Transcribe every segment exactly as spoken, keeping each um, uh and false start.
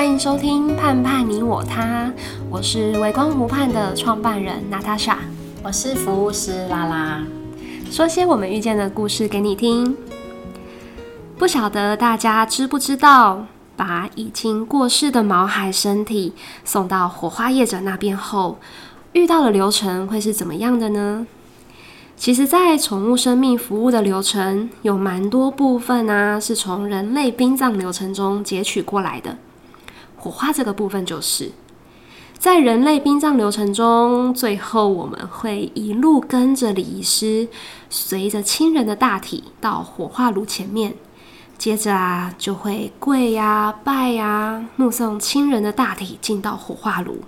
欢迎收听《盼盼你我他》，我是微光湖盼的创办人 Natasha， 我是服务师拉拉，说些我们遇见的故事给你听。不晓得大家知不知道，把已经过世的毛孩身体送到火化业者那边后，遇到的流程会是怎么样的呢？其实在宠物生命服务的流程有蛮多部分啊，是从人类殡葬流程中截取过来的。火化这个部分就是在人类殡葬流程中，最后我们会一路跟着礼仪师，随着亲人的大体到火化炉前面，接着啊就会跪啊拜啊，目送亲人的大体进到火化炉，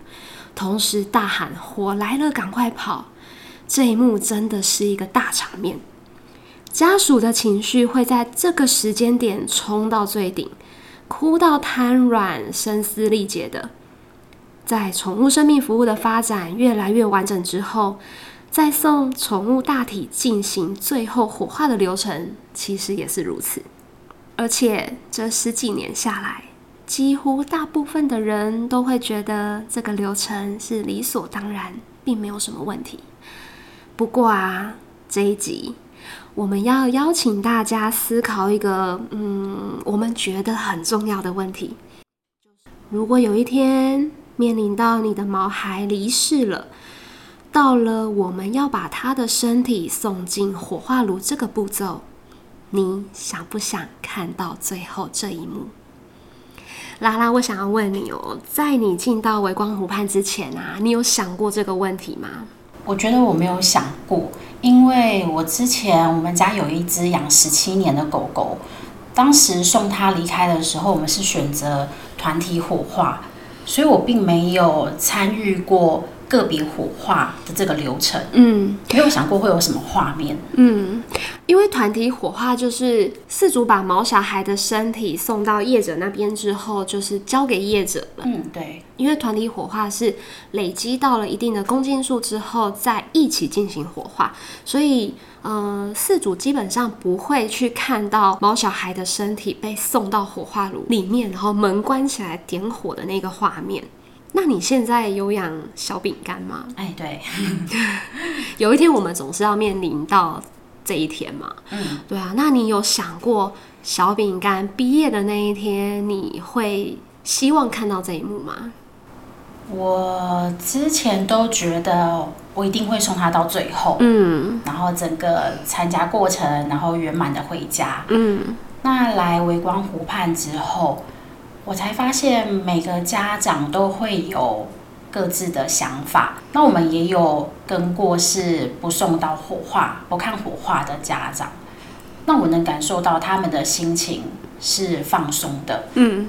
同时大喊火来了赶快跑。这一幕真的是一个大场面，家属的情绪会在这个时间点冲到最顶，哭到瘫软，声嘶力竭的。在宠物生命服务的发展越来越完整之后，在送宠物大体进行最后火化的流程其实也是如此。而且这十几年下来，几乎大部分的人都会觉得这个流程是理所当然，并没有什么问题。不过啊，这一集我们要邀请大家思考一个嗯，我们觉得很重要的问题。如果有一天面临到你的毛孩离世了，到了我们要把他的身体送进火化炉这个步骤，你想不想看到最后这一幕？拉拉，我想要问你哦，在你进到微光湖畔之前啊，你有想过这个问题吗？我觉得我没有想过，因为我之前我们家有一只养十七年的狗狗，当时送它离开的时候，我们是选择团体火化，所以我并没有参与过个别火化的这个流程，嗯，没有想过会有什么画面，嗯，因为团体火化就是饲主把毛小孩的身体送到业者那边之后，就是交给业者了，嗯，对，因为团体火化是累积到了一定的公斤数之后再一起进行火化，所以呃，饲主基本上不会去看到毛小孩的身体被送到火化炉里面，然后门关起来点火的那个画面。那你现在有养小饼干吗？哎，对，有一天我们总是要面临到这一天嘛。嗯，对啊。那你有想过小饼干毕业的那一天，你会希望看到这一幕吗？我之前都觉得我一定会送他到最后，嗯，然后整个参加过程，然后圆满的回家，嗯。那来微光湖畔之后，我才发现每个家长都会有各自的想法。那我们也有跟过是不送到火化、不看火化的家长，那我能感受到他们的心情是放松的，嗯。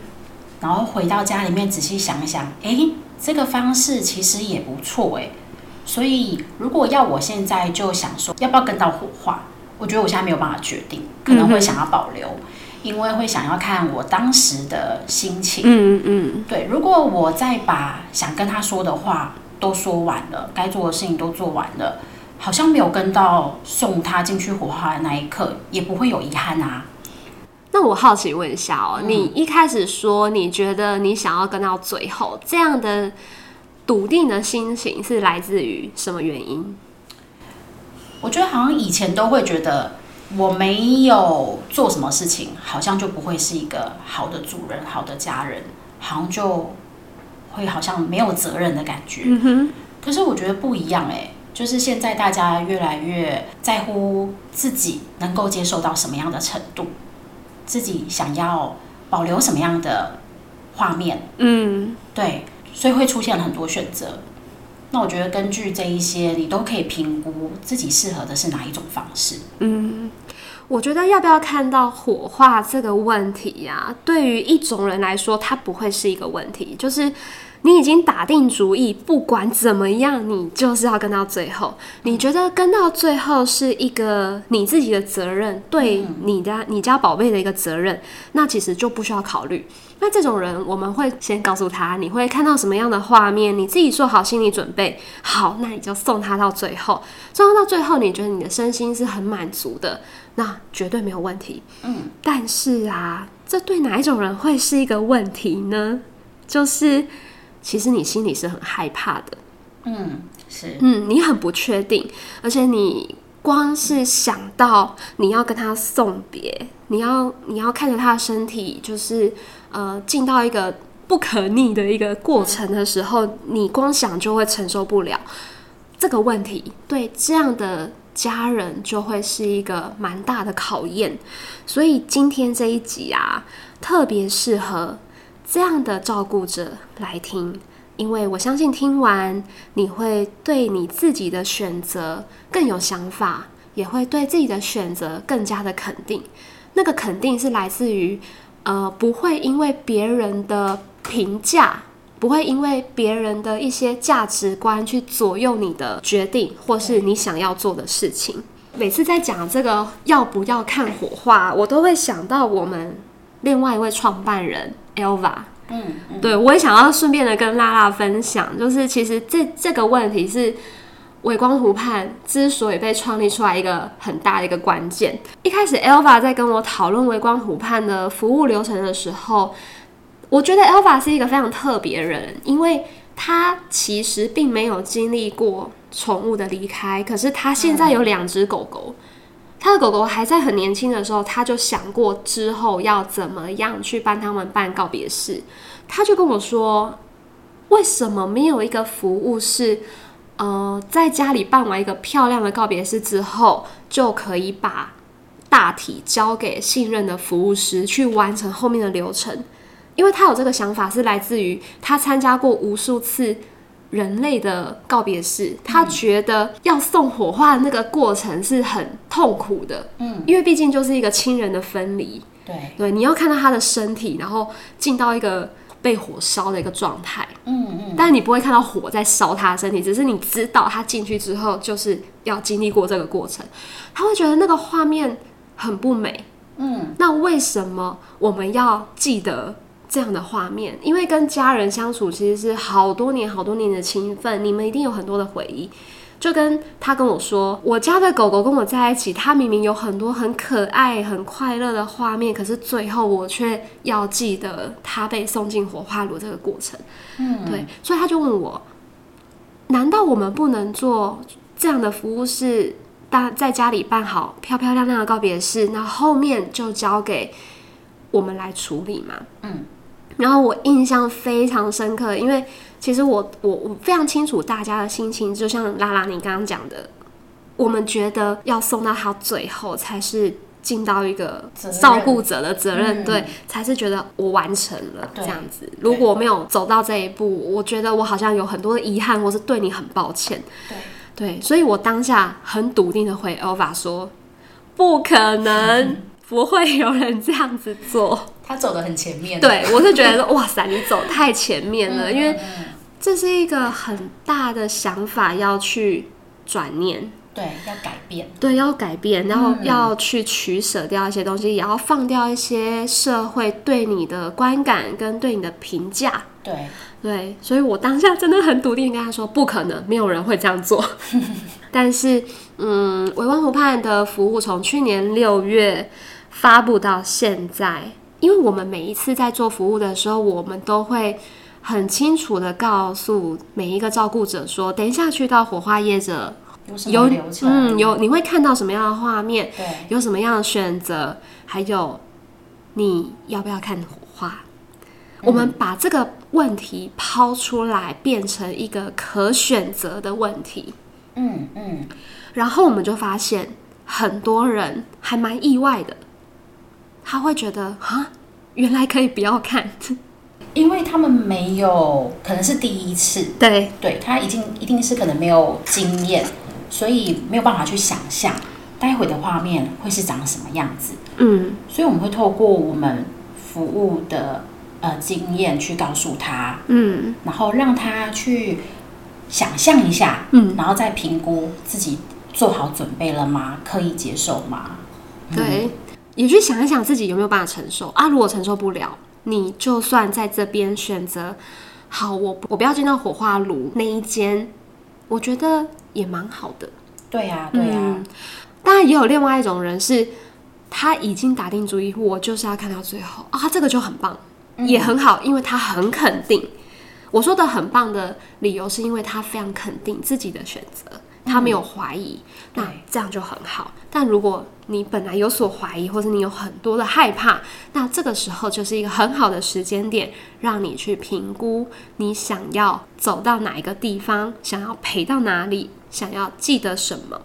然后回到家里面仔细想一想，哎，这个方式其实也不错哎。所以如果要我现在就想说要不要跟到火化，我觉得我现在没有办法决定，可能会想要保留。嗯，因为会想要看我当时的心情，嗯嗯，对。如果我再把想跟他说的话都说完了，该做的事情都做完了，好像没有跟到送他进去火化的那一刻，也不会有遗憾啊。那我好奇问一下哦，嗯，你一开始说你觉得你想要跟到最后，这样的笃定的心情是来自于什么原因？我觉得好像以前都会觉得，我没有做什么事情，好像就不会是一个好的主人、好的家人，好像就会好像没有责任的感觉。嗯哼。可是我觉得不一样哎，就是现在大家越来越在乎自己能够接受到什么样的程度，自己想要保留什么样的画面。嗯，对，所以会出现很多选择。那我觉得根据这一些，你都可以评估自己适合的是哪一种方式。嗯，我觉得要不要看到火化这个问题啊，对于一种人来说，它不会是一个问题，就是你已经打定主意，不管怎么样，你就是要跟到最后。你觉得跟到最后是一个你自己的责任，对你家你家宝贝的一个责任，那其实就不需要考虑。那这种人，我们会先告诉他你会看到什么样的画面，你自己做好心理准备。好，那你就送他到最后，送他到最后，你觉得你的身心是很满足的，那绝对没有问题。嗯，但是啊，这对哪一种人会是一个问题呢？就是其实你心里是很害怕的。嗯，是，嗯，你很不确定，而且你光是想到你要跟他送别，你要你要看着他的身体，就是呃，进到一个不可逆的一个过程的时候，嗯，你光想就会承受不了这个问题，对这样的家人就会是一个蛮大的考验。所以今天这一集啊，特别适合这样的照顾者来听，因为我相信听完你会对你自己的选择更有想法，也会对自己的选择更加的肯定。那个肯定是来自于呃，不会因为别人的评价，不会因为别人的一些价值观去左右你的决定，或是你想要做的事情。每次在讲这个要不要看火化，我都会想到我们另外一位创办人 Alva。 嗯, 嗯，对，我也想要顺便的跟拉拉分享，就是其实 这, 这个问题是微光湖畔之所以被创立出来一个很大的一个关键。一开始 Alva 在跟我讨论微光湖畔的服务流程的时候，我觉得 Alva 是一个非常特别的人，因为他其实并没有经历过宠物的离开，可是他现在有两只狗狗，他的狗狗还在很年轻的时候，他就想过之后要怎么样去帮他们办告别式。他就跟我说，为什么没有一个服务是呃，在家里办完一个漂亮的告别式之后，就可以把大体交给信任的服务师去完成后面的流程。因为他有这个想法是来自于他参加过无数次人类的告别式，他觉得要送火化那个过程是很痛苦的，嗯，因为毕竟就是一个亲人的分离，对对，你要看到他的身体，然后进到一个被火烧的一个状态，嗯嗯，但你不会看到火在烧他的身体，只是你知道他进去之后就是要经历过这个过程，他会觉得那个画面很不美，嗯，那为什么我们要记得这样的画面？因为跟家人相处其实是好多年好多年的情分，你们一定有很多的回忆。就跟他跟我说，我家的狗狗跟我在一起，它明明有很多很可爱很快乐的画面，可是最后我却要记得它被送进火化炉这个过程，嗯，对。所以他就问我，难道我们不能做这样的服务是在家里办好漂漂亮亮的告别式，那后面就交给我们来处理吗？嗯，然后我印象非常深刻，因为其实我我我非常清楚大家的心情，就像拉拉你刚刚讲的，我们觉得要送到他最后才是尽到一个照顾者的责任，对，嗯，才是觉得我完成了这样子。如果没有走到这一步，我觉得我好像有很多的遗憾，或是对你很抱歉。对对，所以我当下很笃定的回 Alva 说，不可能。嗯，不会有人这样子做，他走得很前面。对，我是觉得哇塞，你走太前面了，因为这是一个很大的想法要去转念，对，要改变，对，要改变，然后要去取舍掉一些东西，嗯，也要放掉一些社会对你的观感跟对你的评价，对对，所以我当下真的很笃定跟他说，不可能，没有人会这样做。但是，嗯，微光湖畔的服务从去年六月发布到现在，因为我们每一次在做服务的时候，我们都会很清楚的告诉每一个照顾者说，等一下去到火化业者有什么流程，嗯，有你会看到什么样的画面，有什么样的选择，还有你要不要看火化，嗯，我们把这个问题抛出来变成一个可选择的问题，嗯嗯，然后我们就发现很多人还蛮意外的，他会觉得啊，原来可以不要看，因为他们没有，可能是第一次，对对，他已经一定是可能没有经验，所以没有办法去想象待会的画面会是长什么样子，嗯，所以我们会透过我们服务的呃经验去告诉他，嗯，然后让他去想象一下，嗯，然后再评估自己做好准备了吗？可以接受吗？对，嗯，也去想一想自己有没有办法承受啊。如果承受不了，你就算在这边选择好，我我不要进到火化炉那一间，我觉得也蛮好的。对呀，啊，对呀，啊。当然，嗯，也有另外一种人是，他已经打定主意，我就是要看到最后啊，这个就很棒。也很好，因为他很肯定。我说的很棒的理由是因为他非常肯定自己的选择，他没有怀疑、嗯、那这样就很好。但如果你本来有所怀疑，或是你有很多的害怕，那这个时候就是一个很好的时间点，让你去评估你想要走到哪一个地方，想要陪到哪里，想要记得什么。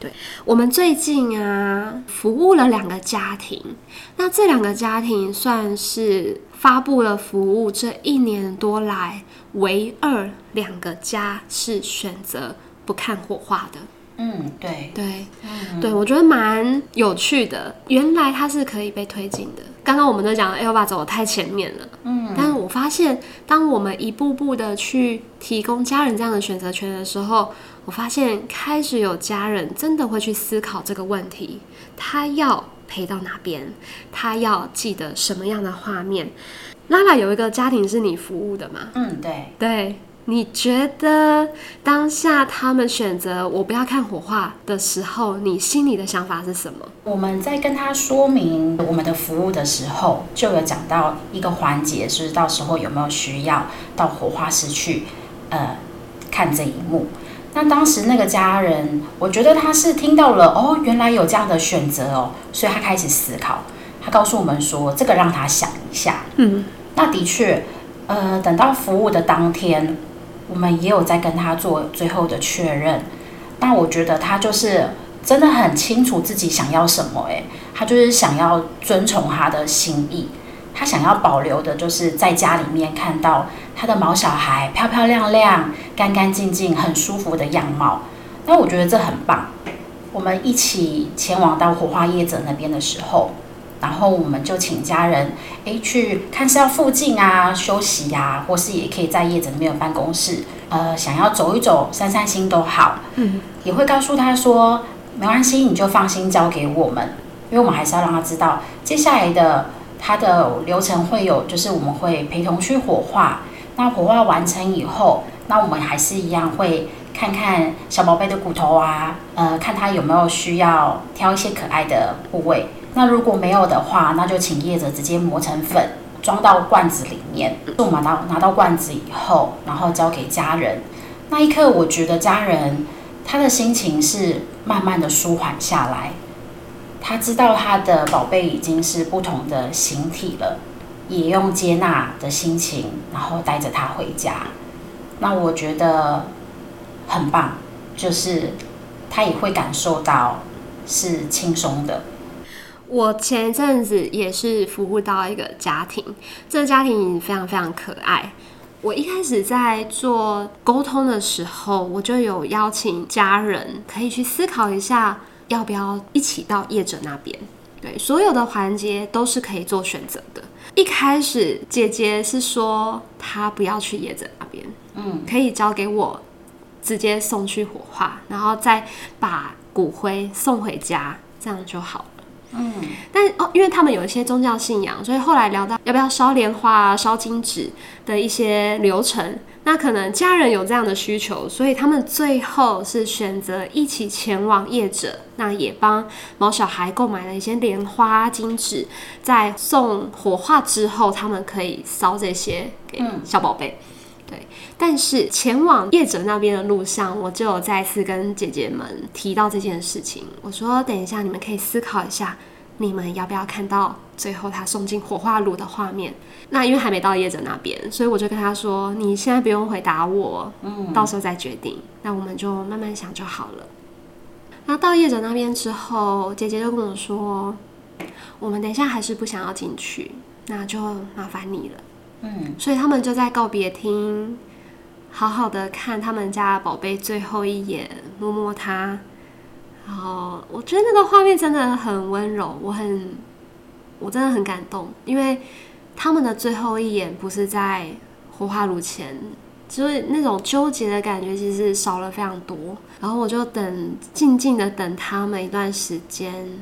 对，我们最近啊服务了两个家庭，那这两个家庭算是发布了服务这一年多来唯二两个家是选择不看火化的。嗯，对对、嗯、对，我觉得蛮有趣的，原来它是可以被推进的。刚刚我们都讲 Alva 走得太前面了，嗯，但是我发现当我们一步步的去提供家人这样的选择权的时候，我发现开始有家人真的会去思考这个问题，他要陪到哪边，他要记得什么样的画面。拉拉有一个家庭是你服务的嘛？嗯，对对，你觉得当下他们选择我不要看火化的时候，你心里的想法是什么？我们在跟他说明我们的服务的时候，就有讲到一个环节，就是到时候有没有需要到火化室去呃看这一幕。那当时那个家人，我觉得他是听到了哦，原来有这样的选择哦，所以他开始思考。他告诉我们说，这个让他想一下。嗯，那的确，呃，等到服务的当天。我们也有在跟他做最后的确认，那我觉得他就是真的很清楚自己想要什么、欸、他就是想要遵从他的心意，他想要保留的就是在家里面看到他的毛小孩漂漂亮亮干干净净很舒服的样貌。那我觉得这很棒。我们一起前往到火化业者那边的时候，然后我们就请家人诶去看是要附近啊休息啊，或是也可以在业者那边有办公室，呃，想要走一走散散心都好。嗯，也会告诉他说没关系，你就放心交给我们，因为我们还是要让他知道接下来的他的流程会有，就是我们会陪同去火化。那火化完成以后，那我们还是一样会看看小宝贝的骨头啊，呃，看他有没有需要挑一些可爱的部位。那如果没有的话，那就请业者直接磨成粉，装到罐子里面。我们拿到拿到罐子以后，然后交给家人。那一刻，我觉得家人他的心情是慢慢的舒缓下来。他知道他的宝贝已经是不同的形体了，也用接纳的心情，然后带着他回家。那我觉得很棒，就是他也会感受到是轻松的。我前一阵子也是服务到一个家庭，这个家庭非常非常可爱。我一开始在做沟通的时候，我就有邀请家人可以去思考一下，要不要一起到业者那边。对，所有的环节都是可以做选择的。一开始姐姐是说她不要去业者那边，嗯，可以交给我直接送去火化，然后再把骨灰送回家，这样就好了。嗯，但哦，因为他们有一些宗教信仰，所以后来聊到要不要烧莲花啊、烧金纸的一些流程，那可能家人有这样的需求，所以他们最后是选择一起前往业者，那也帮毛小孩购买了一些莲花、金纸，在送火化之后，他们可以烧这些给小宝贝。嗯，对，但是前往业者那边的路上，我就有再次跟姐姐们提到这件事情。我说等一下你们可以思考一下，你们要不要看到最后他送进火化炉的画面。那因为还没到业者那边，所以我就跟他说你现在不用回答我，嗯，到时候再决定，那我们就慢慢想就好了。那到业者那边之后，姐姐就跟我说我们等一下还是不想要进去，那就麻烦你了。嗯，所以他们就在告别厅好好的看他们家的宝贝最后一眼，摸摸他，然后我觉得那个画面真的很温柔，我很我真的很感动。因为他们的最后一眼不是在火化炉前，就是那种纠结的感觉其实少了非常多。然后我就等静静的等他们一段时间，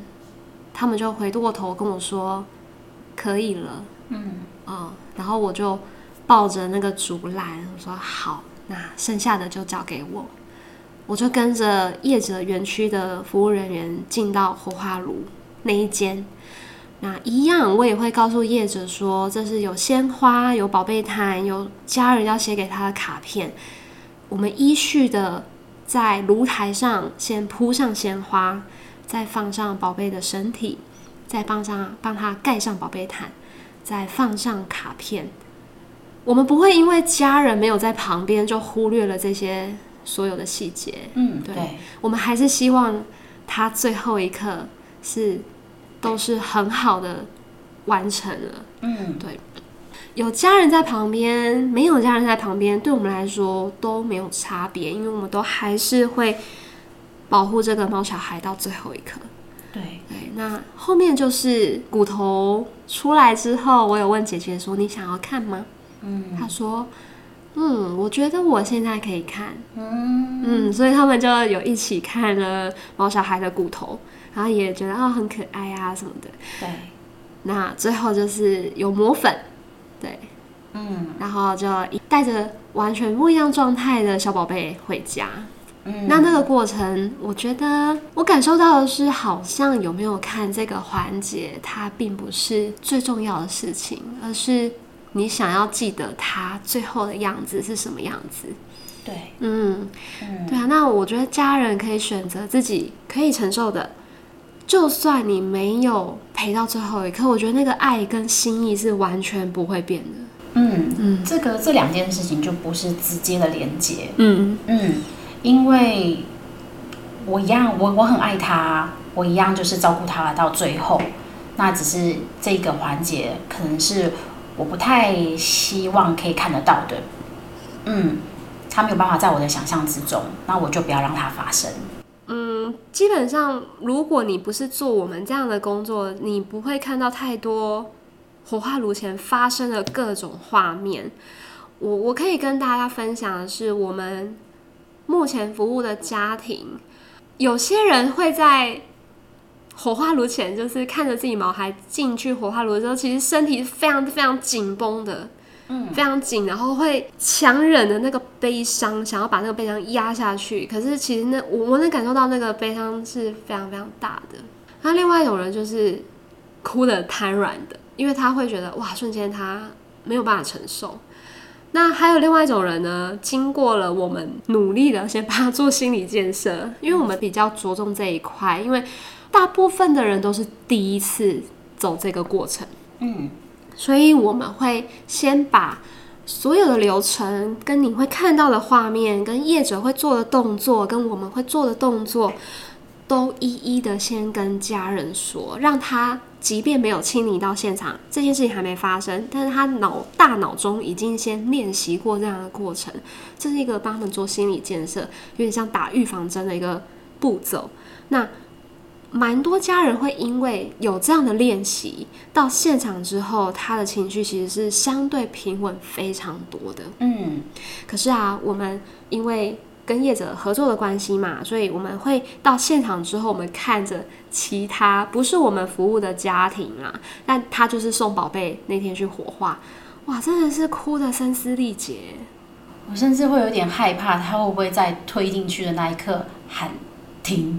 他们就回过头跟我说可以了。嗯嗯，然后我就抱着那个竹篮，我说好，那剩下的就交给我。我就跟着业者园区的服务人员进到火化炉那一间，那一样我也会告诉业者说，这是有鲜花、有宝贝坛、有家人要写给他的卡片，我们依序的在炉台上先铺上鲜花，再放上宝贝的身体，再放上帮他盖上宝贝坛，再放上卡片。我们不会因为家人没有在旁边就忽略了这些所有的细节。嗯， 对, 对，我们还是希望他最后一刻是都是很好的完成了。嗯，对，有家人在旁边，没有家人在旁边，对我们来说都没有差别，因为我们都还是会保护这个猫小孩到最后一刻。对, 对，那后面就是骨头出来之后，我有问姐姐说你想要看吗？嗯，她说嗯，我觉得我现在可以看。 嗯, 嗯所以他们就有一起看了猫小孩的骨头，然后也觉得啊、哦、很可爱啊什么的。对，那最后就是有抹粉，对，嗯，然后就带着完全不一样状态的小宝贝回家。嗯，那那个过程，我觉得我感受到的是，好像有没有看这个环节，它并不是最重要的事情，而是你想要记得它最后的样子是什么样子。对，嗯，嗯，对啊，那我觉得家人可以选择自己可以承受的。就算你没有陪到最后一刻，我觉得那个爱跟心意是完全不会变的。嗯嗯，这个这两件事情就不是直接的连接。嗯嗯，因为我一样，我我很爱他，我一样就是照顾他到最后。那只是这个环节可能是我不太希望可以看得到的。嗯，他没有办法在我的想象之中，那我就不要让它发生。基本上如果你不是做我们这样的工作，你不会看到太多火化炉前发生的各种画面。我我可以跟大家分享的是，我们目前服务的家庭，有些人会在火化炉前就是看着自己毛孩进去火化炉的时候，其实身体非常非常紧绷的，嗯，非常紧，然后会强忍的那个悲伤，想要把那个悲伤压下去。可是其实那我能感受到那个悲伤是非常非常大的。那另外一种人就是哭得瘫软的，因为他会觉得哇，瞬间他没有办法承受。那还有另外一种人呢，经过了我们努力的先把他做心理建设，因为我们比较着重这一块，因为大部分的人都是第一次走这个过程。嗯，所以我们会先把所有的流程跟你会看到的画面跟业者会做的动作跟我们会做的动作都一一的先跟家人说，让他即便没有亲临到现场，这件事情还没发生，但是他脑大脑中已经先练习过这样的过程。这是一个帮他们做心理建设，有点像打预防针的一个步骤。那蛮多家人会因为有这样的练习，到现场之后他的情绪其实是相对平稳非常多的。嗯，可是啊，我们因为跟业者合作的关系嘛，所以我们会到现场之后，我们看着其他不是我们服务的家庭啊，但他就是送宝贝那天去火化，哇，真的是哭得声嘶力竭。我甚至会有点害怕他会不会在推进去的那一刻喊停。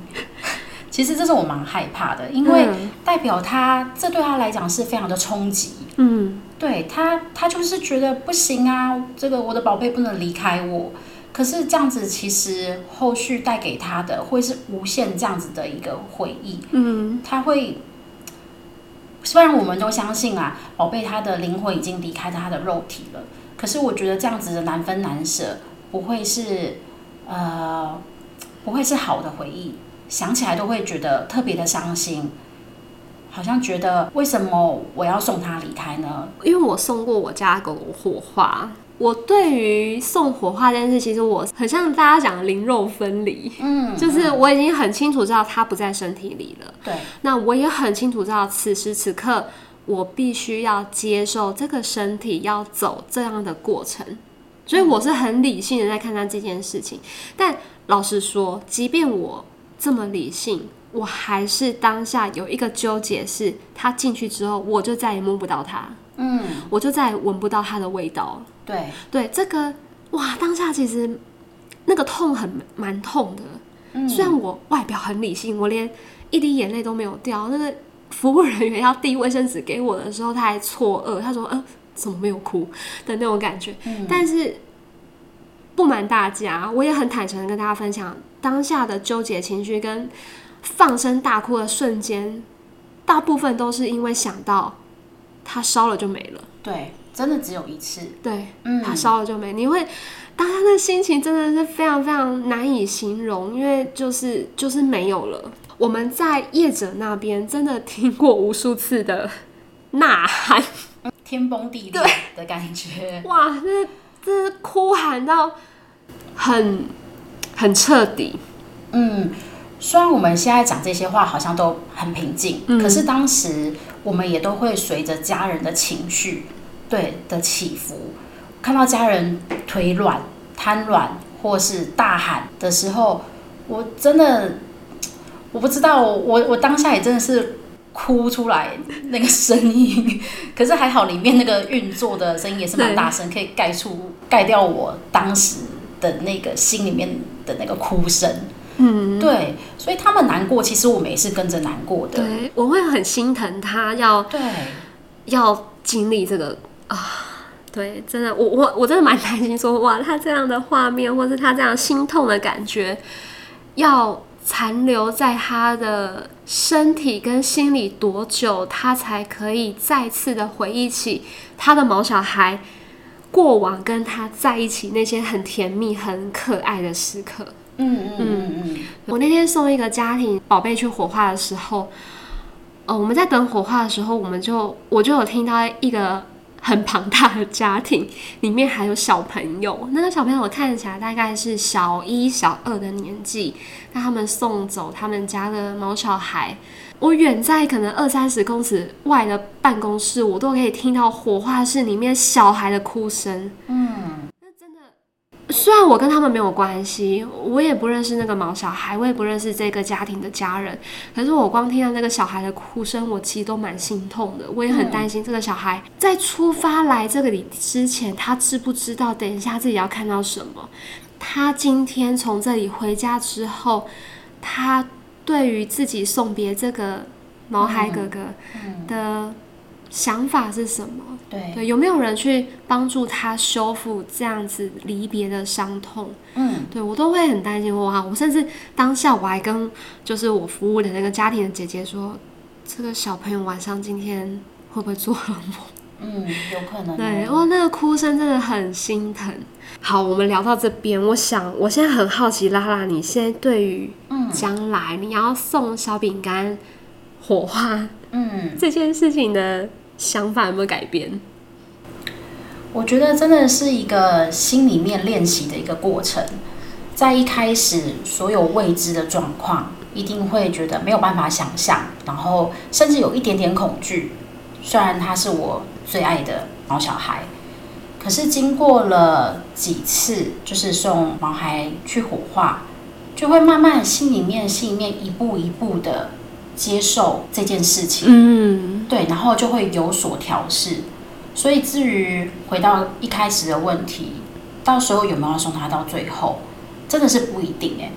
其实这是我蛮害怕的，因为代表他，这对他来讲是非常的冲击。嗯，对他，他就是觉得不行啊，这个我的宝贝不能离开我。可是这样子，其实后续带给他的会是无限这样子的一个回忆。嗯，他会，虽然我们都相信啊，宝贝他的灵魂已经离开他的肉体了，可是我觉得这样子的难分难舍，不会是呃，不会是好的回忆。想起来都会觉得特别的伤心，好像觉得为什么我要送他离开呢？因为我送过我家狗火化，我对于送火化这件事，其实我很像大家讲的灵肉分离。嗯，就是我已经很清楚知道它不在身体里了。对，那我也很清楚知道此时此刻我必须要接受这个身体要走这样的过程，所以我是很理性的在看待这件事情。但老实说，即便我这么理性，我还是当下有一个纠结是，他进去之后我就再也摸不到他，嗯，我就再也闻不到他的味道。对对，这个哇，当下其实那个痛很蛮痛的。嗯，虽然我外表很理性，我连一滴眼泪都没有掉，那个服务人员要递卫生纸给我的时候，他还错愕，他说呃怎么没有哭的那种感觉、嗯、但是不瞒大家，我也很坦诚跟大家分享，当下的纠结情绪跟放声大哭的瞬间，大部分都是因为想到他烧了就没了。对，真的只有一次。对、嗯、他烧了就没，你会当他的心情真的是非常非常难以形容，因为就是就是没有了。我们在业者那边真的听过无数次的呐喊，天崩地裂的感觉。哇，这这哭喊到很很彻底。嗯，虽然我们现在讲这些话好像都很平静、嗯、可是当时我们也都会随着家人的情绪对的起伏，看到家人腿软瘫软或是大喊的时候，我真的我不知道， 我, 我当下也真的是哭出来那个声音，可是还好里面那个运作的声音也是蛮大声，可以盖出盖掉我当时的那个心里面的那个哭声。嗯，对，所以他们难过，其实我们也是跟着难过的。对，我会很心疼他要对要经历这个啊，对，真的，我我我真的蛮担心说，哇，他这样的画面，或是他这样心痛的感觉，要残留在他的身体跟心里多久，他才可以再次的回忆起他的毛小孩过往跟他在一起那些很甜蜜、很可爱的时刻。嗯嗯嗯，我那天送一个家庭宝贝去火化的时候，呃，我们在等火化的时候，我们就我就有听到一个很庞大的家庭，里面还有小朋友。那个小朋友看起来大概是小一、小二的年纪，那他们送走他们家的毛小孩，我远在可能二三十公尺外的办公室，我都可以听到火化室里面小孩的哭声。嗯。虽然我跟他们没有关系，我也不认识那个毛小孩，我也不认识这个家庭的家人，可是我光听到那个小孩的哭声，我其实都蛮心痛的。我也很担心这个小孩在出发来这个里之前，他知不知道等一下自己要看到什么，他今天从这里回家之后，他对于自己送别这个毛孩哥哥的想法是什么？ 对, 对，有没有人去帮助他修复这样子离别的伤痛？嗯，对，我都会很担心。哇，我甚至当下我还跟就是我服务的那个家庭的姐姐说，这个小朋友晚上今天会不会做噩梦？嗯，有可能。对，哇，那个哭声真的很心疼。好，我们聊到这边，我想我现在很好奇，拉拉，你现在对于将来你要送小饼干火化，嗯，这件事情的想法有没有改变？我觉得真的是一个心里面练习的一个过程。在一开始，所有未知的状况一定会觉得没有办法想象，然后甚至有一点点恐惧。虽然他是我最爱的毛小孩，可是经过了几次就是送毛孩去火化，就会慢慢心里面心里面一步一步的接受这件事情，嗯，对，然后就会有所调适。所以至于回到一开始的问题，到时候有没有送他到最后，真的是不一定耶。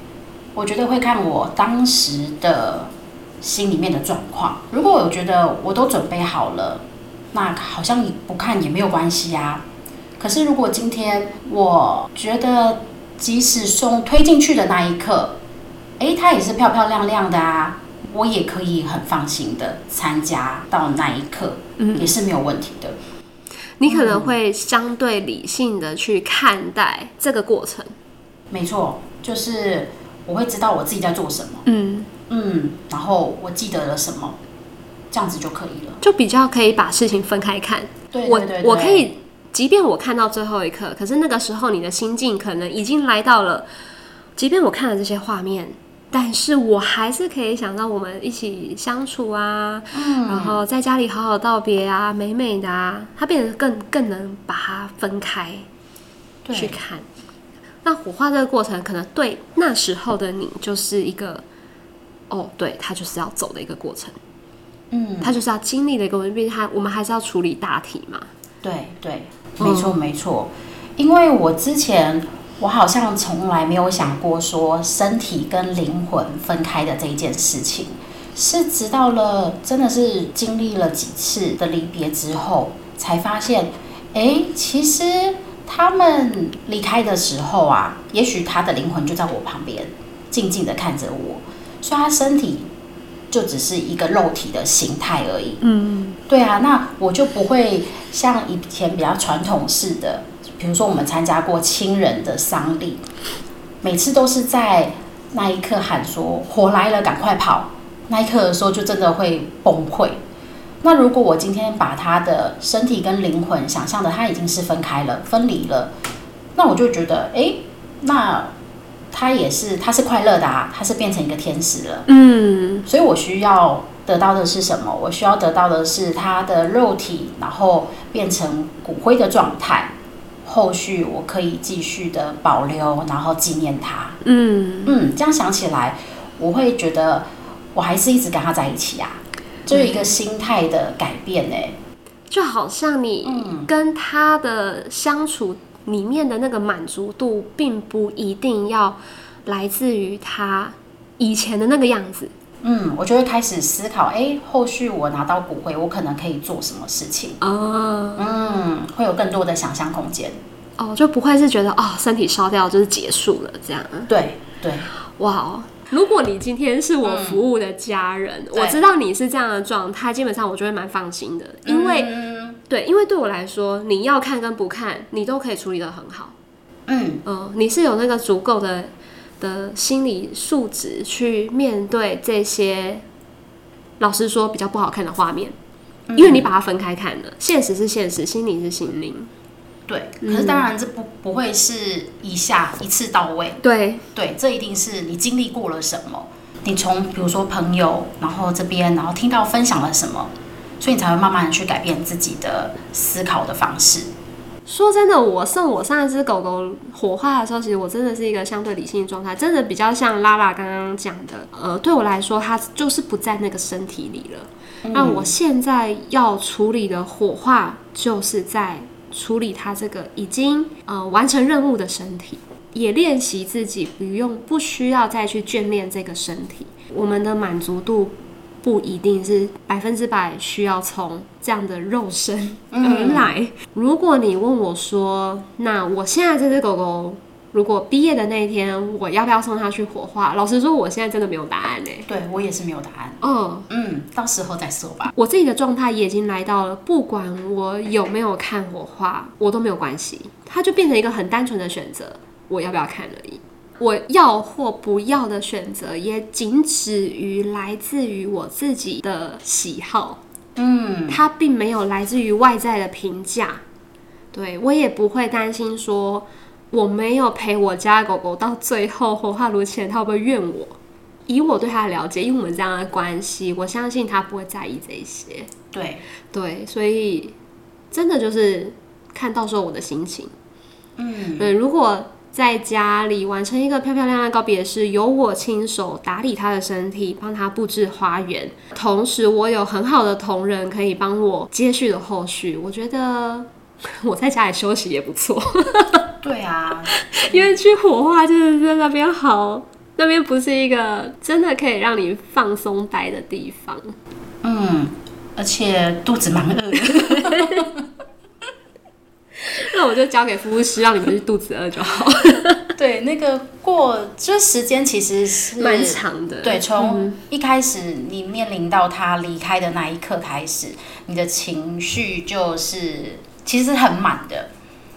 我觉得会看我当时的心里面的状况。如果我觉得我都准备好了，那好像你不看也没有关系啊。可是如果今天我觉得，即使送推进去的那一刻，哎，他也是漂漂亮亮的啊。我也可以很放心的参加到那一刻、嗯、也是没有问题的。你可能会相对理性的去看待这个过程、嗯、没错，就是我会知道我自己在做什么，嗯嗯，然后我记得了什么，这样子就可以了，就比较可以把事情分开看。对对 对, 对, 对 我, 我可以，即便我看到最后一刻，可是那个时候你的心境可能已经来到了，即便我看了这些画面，但是我还是可以想到我们一起相处啊、嗯、然后在家里好好道别啊，美美的啊，它变得更更能把它分开去看。那火化这个过程可能对那时候的你就是一个，哦，对，它就是要走的一个过程，嗯，它就是要经历的一个过程，毕竟我们还是要处理大体嘛。对对，没错、嗯、没错。因为我之前我好像从来没有想过说身体跟灵魂分开的这一件事情，是直到了真的是经历了几次的离别之后，才发现，哎，其实他们离开的时候啊，也许他的灵魂就在我旁边，静静的看着我，所以他身体就只是一个肉体的形态而已。嗯，对啊，那我就不会像以前比较传统式的，比如说我们参加过亲人的丧礼，每次都是在那一刻喊说火来了赶快跑，那一刻的时候就真的会崩溃。那如果我今天把他的身体跟灵魂想象的他已经是分开了分离了，那我就觉得哎，那他也是他是快乐的啊，他是变成一个天使了。嗯，所以我需要得到的是什么？我需要得到的是他的肉体然后变成骨灰的状态，后续我可以继续的保留然后纪念他。嗯嗯，这样想起来我会觉得我还是一直跟他在一起啊，就有一个心态的改变。欸，就好像你跟他的相处里面的那个满足度并不一定要来自于他以前的那个样子。嗯，我就会开始思考，哎，后续我拿到骨灰我可能可以做什么事情。哦，嗯，会有更多的想象空间。哦，就不会是觉得哦身体烧掉就是结束了这样。对对，哇，如果你今天是我服务的家人，嗯，我知道你是这样的状态，基本上我就会蛮放心的。因为，嗯，对，因为对我来说你要看跟不看你都可以处理得很好。嗯，呃、你是有那个足够的的心理素质去面对这些老实说比较不好看的画面，嗯，因为你把它分开看了，现实是现实，心理是心灵。对，可是当然这 不, 不会是一下一次到位。对对，这一定是你经历过了什么，你从比如说朋友然后这边然后听到分享了什么，所以你才会慢慢去改变自己的思考的方式。说真的，我送我上一只狗狗火化的时候，其实我真的是一个相对理性的状态，真的比较像拉拉刚刚讲的，呃，对我来说它就是不在那个身体里了。那，嗯，我现在要处理的火化就是在处理他这个已经呃完成任务的身体，也练习自己不用不需要再去眷恋这个身体。我们的满足度不一定是百分之百需要从这样的肉身而来。嗯，如果你问我说，那我现在这只狗狗如果毕业的那一天我要不要送它去火化，老实说我现在真的没有答案。欸，对，我也是没有答案。嗯嗯，到时候再说吧。我自己的状态也已经来到了不管我有没有看火化我都没有关系，它就变成一个很单纯的选择，我要不要看而已。我要或不要的选择也仅止于来自于我自己的喜好。嗯，它并没有来自于外在的评价。对，我也不会担心说我没有陪我家狗狗到最后火化炉前它会不会怨我。以我对它的了解，因为我们这样的关系，我相信它不会在意这些。对对，所以真的就是看到时候我的心情。嗯，对，如果在家里完成一个漂漂亮亮的告别式，由我亲手打理他的身体，帮他布置花园，同时我有很好的同仁可以帮我接续的后续，我觉得我在家里休息也不错。对啊，因为去火化就是在那边好，那边不是一个真的可以让你放松待的地方。嗯，而且肚子蛮饿的。那我就交给服务师，让你们去肚子饿就好。对，那个过就时间其实是蛮长的。对，从一开始你面临到他离开的那一刻开始，你的情绪就是其实很满的。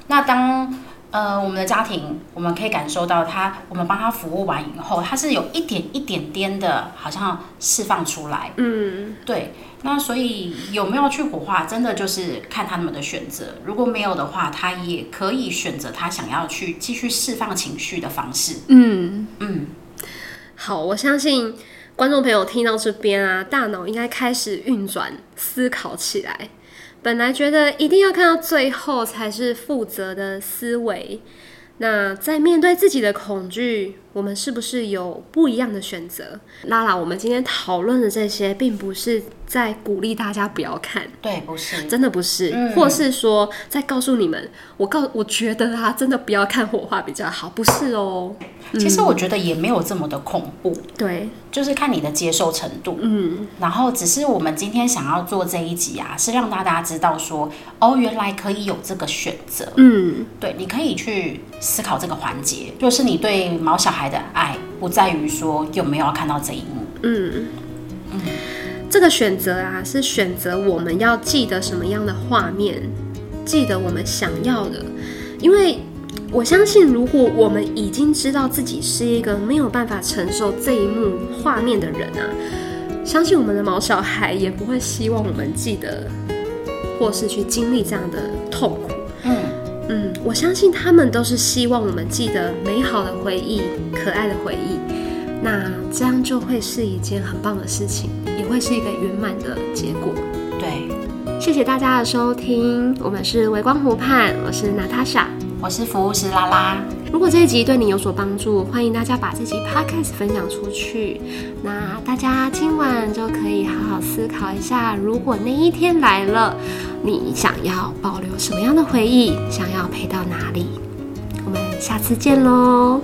那当呃，我们的家庭，我们可以感受到他，我们帮他服务完以后，他是有一点一点点的，好像释放出来。嗯，对。那所以有没有去火化，真的就是看他们的选择。如果没有的话，他也可以选择他想要去继续释放情绪的方式。嗯嗯。好，我相信观众朋友听到这边啊，大脑应该开始运转思考起来。本来觉得一定要看到最后才是负责的思维，那在面对自己的恐惧，我们是不是有不一样的选择？拉拉，我们今天讨论的这些并不是在鼓励大家不要看。对，不是，真的不是。嗯，或是说在告诉你们我告我觉得啊真的不要看火化比较好，不是哦。其实我觉得也没有这么的恐怖，对，就是看你的接受程度。嗯，然后只是我们今天想要做这一集啊，是让大家知道说，哦，原来可以有这个选择。嗯，对，你可以去思考这个环节，就是你对毛小孩的爱，不在于说有没有要看到这一幕。嗯嗯，这个选择啊，是选择我们要记得什么样的画面，记得我们想要的，因为。我相信如果我们已经知道自己是一个没有办法承受这一幕画面的人啊，相信我们的毛小孩也不会希望我们记得或是去经历这样的痛苦。嗯嗯，我相信他们都是希望我们记得美好的回忆，可爱的回忆，那这样就会是一件很棒的事情，也会是一个圆满的结果。对，谢谢大家的收听，我们是微光湖畔，我是 Natasha，我是服务师拉拉。如果这一集对你有所帮助，欢迎大家把这集 podcast 分享出去。那大家今晚就可以好好思考一下，如果那一天来了，你想要保留什么样的回忆，想要陪到哪里？我们下次见咯。